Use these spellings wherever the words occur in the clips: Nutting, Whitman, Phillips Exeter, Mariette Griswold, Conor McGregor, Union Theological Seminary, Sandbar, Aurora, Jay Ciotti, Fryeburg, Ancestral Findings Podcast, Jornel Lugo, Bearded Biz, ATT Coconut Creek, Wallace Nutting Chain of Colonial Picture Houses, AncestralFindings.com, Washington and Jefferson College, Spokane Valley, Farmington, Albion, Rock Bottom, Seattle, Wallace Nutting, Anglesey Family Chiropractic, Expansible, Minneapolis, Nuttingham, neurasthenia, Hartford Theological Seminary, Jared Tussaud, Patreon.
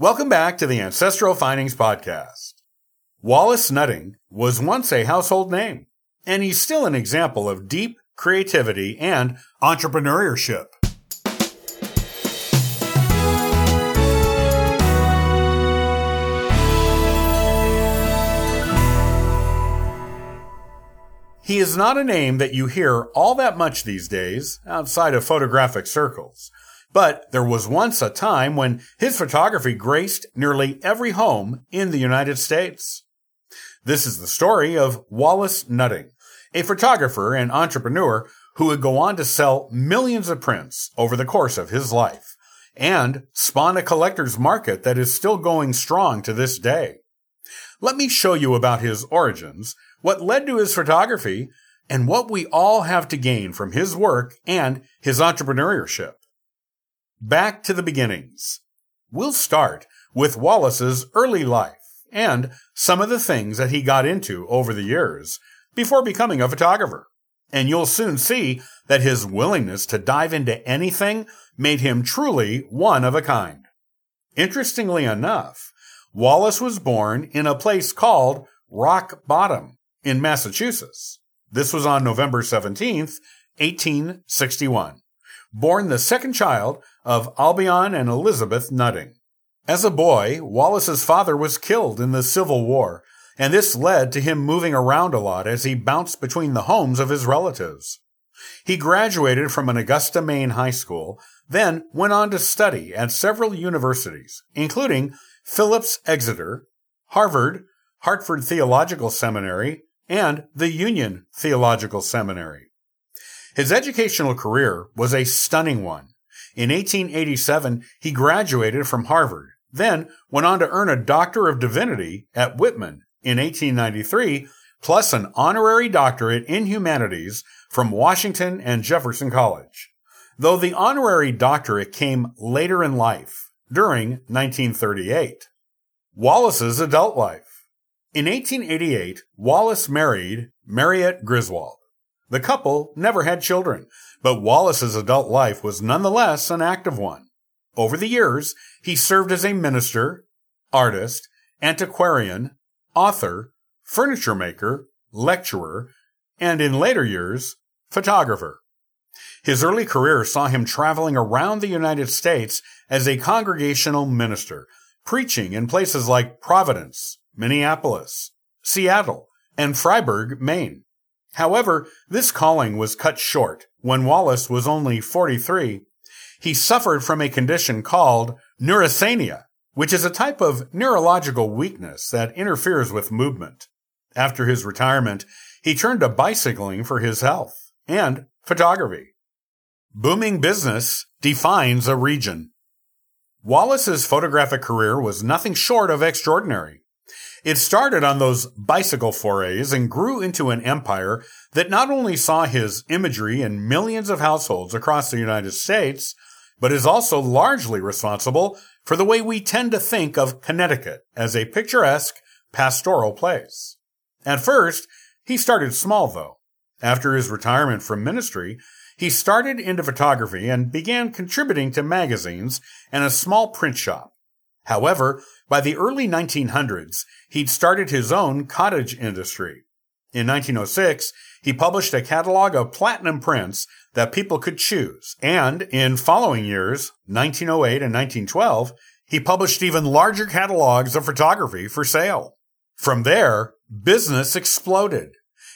Welcome back to the Ancestral Findings Podcast. Wallace Nutting was once a household name, and he's still an example of deep creativity and entrepreneurship. He is not a name that you hear all that much these days outside of photographic circles. But there was once a time when his photography graced nearly every home in the United States. This is the story of Wallace Nutting, a photographer and entrepreneur who would go on to sell millions of prints over the course of his life and spawn a collector's market that is still going strong to this day. Let me show you about his origins, what led to his photography, and what we all have to gain from his work and his entrepreneurship. Back to the beginnings. We'll start with Wallace's early life and some of the things that he got into over the years before becoming a photographer. And you'll soon see that his willingness to dive into anything made him truly one of a kind. Interestingly enough, Wallace was born in a place called Rock Bottom in Massachusetts. This was on November 17th, 1861. Born the second child of Albion and Elizabeth Nutting. As a boy, Wallace's father was killed in the Civil War, and this led to him moving around a lot as he bounced between the homes of his relatives. He graduated from an Augusta, Maine high school, then went on to study at several universities, including Phillips Exeter, Harvard, Hartford Theological Seminary, and the Union Theological Seminary. His educational career was a stunning one. In 1887, he graduated from Harvard, then went on to earn a Doctor of Divinity at Whitman in 1893, plus an honorary doctorate in humanities from Washington and Jefferson College, though the honorary doctorate came later in life, during 1938. Wallace's adult life. In 1888, Wallace married Mariette Griswold. The couple never had children, but Wallace's adult life was nonetheless an active one. Over the years, he served as a minister, artist, antiquarian, author, furniture maker, lecturer, and in later years, photographer. His early career saw him traveling around the United States as a congregational minister, preaching in places like Providence, Minneapolis, Seattle, and Fryeburg, Maine. However, this calling was cut short when Wallace was only 43. He suffered from a condition called neurasthenia, which is a type of neurological weakness that interferes with movement. After his retirement, he turned to bicycling for his health and photography. Booming business defines a region. Wallace's photographic career was nothing short of extraordinary. It started on those bicycle forays and grew into an empire that not only saw his imagery in millions of households across the United States, but is also largely responsible for the way we tend to think of Connecticut as a picturesque, pastoral place. At first, he started small, though. After his retirement from ministry, he started into photography and began contributing to magazines and a small print shop. However, by the early 1900s, he'd started his own cottage industry. In 1906, he published a catalog of platinum prints that people could choose, and in following years, 1908 and 1912, he published even larger catalogs of photography for sale. From there, business exploded.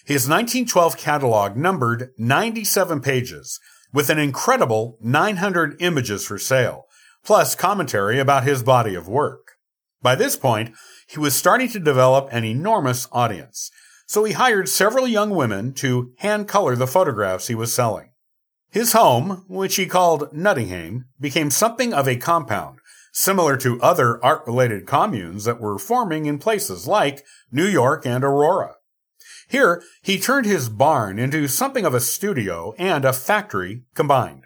His 1912 catalog numbered 97 pages, with an incredible 900 images for sale, plus commentary about his body of work. By this point, he was starting to develop an enormous audience, so he hired several young women to hand-color the photographs he was selling. His home, which he called Nuttingham, became something of a compound, similar to other art-related communes that were forming in places like New York and Aurora. Here, he turned his barn into something of a studio and a factory combined.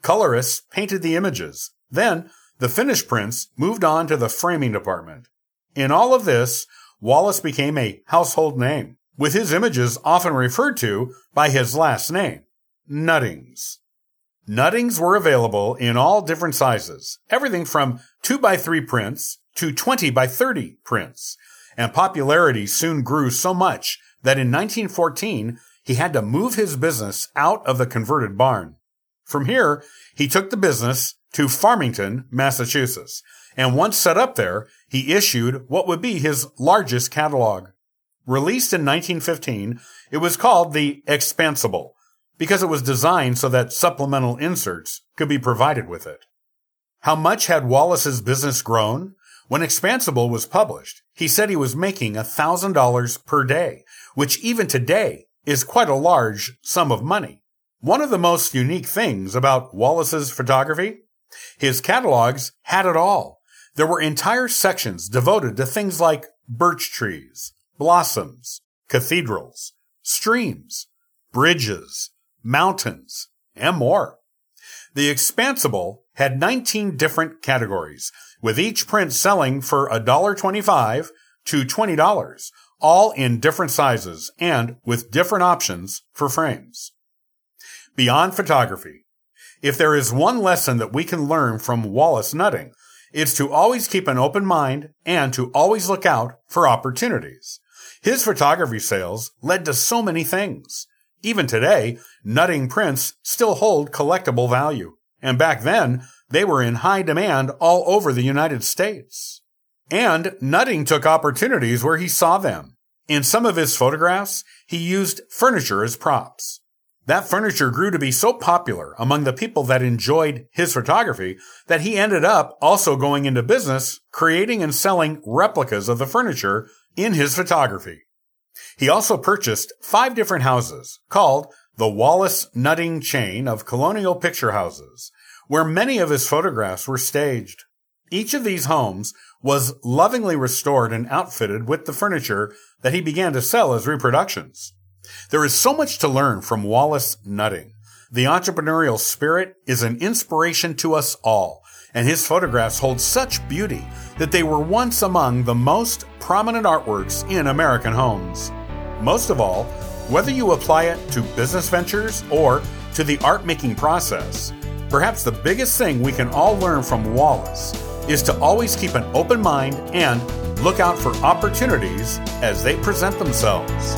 Colorists painted the images, then the finished prints moved on to the framing department. In all of this, Wallace became a household name, with his images often referred to by his last name, Nuttings. Nuttings were available in all different sizes, everything from 2x3 prints to 20 by 30 prints, and popularity soon grew so much that in 1914 he had to move his business out of the converted barn. From here, he took the business to Farmington, Massachusetts, and once set up there, he issued what would be his largest catalog. Released in 1915, it was called the Expansible, because it was designed so that supplemental inserts could be provided with it. How much had Wallace's business grown? When Expansible was published, he said he was making $1,000 per day, which even today is quite a large sum of money. One of the most unique things about Wallace's photography? His catalogs had it all. There were entire sections devoted to things like birch trees, blossoms, cathedrals, streams, bridges, mountains, and more. The Expansible had 19 different categories, with each print selling for $1.25 to $20, all in different sizes and with different options for frames. Beyond photography, if there is one lesson that we can learn from Wallace Nutting, it's to always keep an open mind and to always look out for opportunities. His photography sales led to so many things. Even today, Nutting prints still hold collectible value. And back then, they were in high demand all over the United States. And Nutting took opportunities where he saw them. In some of his photographs, he used furniture as props. That furniture grew to be so popular among the people that enjoyed his photography that he ended up also going into business, creating and selling replicas of the furniture in his photography. He also purchased 5 different houses called the Wallace Nutting Chain of Colonial Picture Houses, where many of his photographs were staged. Each of these homes was lovingly restored and outfitted with the furniture that he began to sell as reproductions. There is so much to learn from Wallace Nutting. The entrepreneurial spirit is an inspiration to us all, and his photographs hold such beauty that they were once among the most prominent artworks in American homes. Most of all, whether you apply it to business ventures or to the art-making process, perhaps the biggest thing we can all learn from Wallace is to always keep an open mind and look out for opportunities as they present themselves.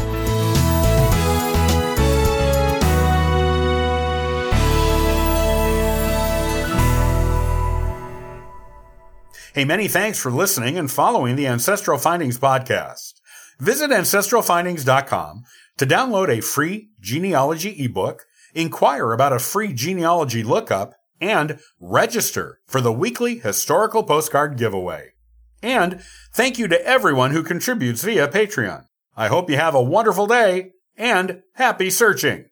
Hey, many thanks for listening and following the Ancestral Findings Podcast. Visit AncestralFindings.com to download a free genealogy ebook, inquire about a free genealogy lookup, and register for the weekly historical postcard giveaway. And thank you to everyone who contributes via Patreon. I hope you have a wonderful day and happy searching!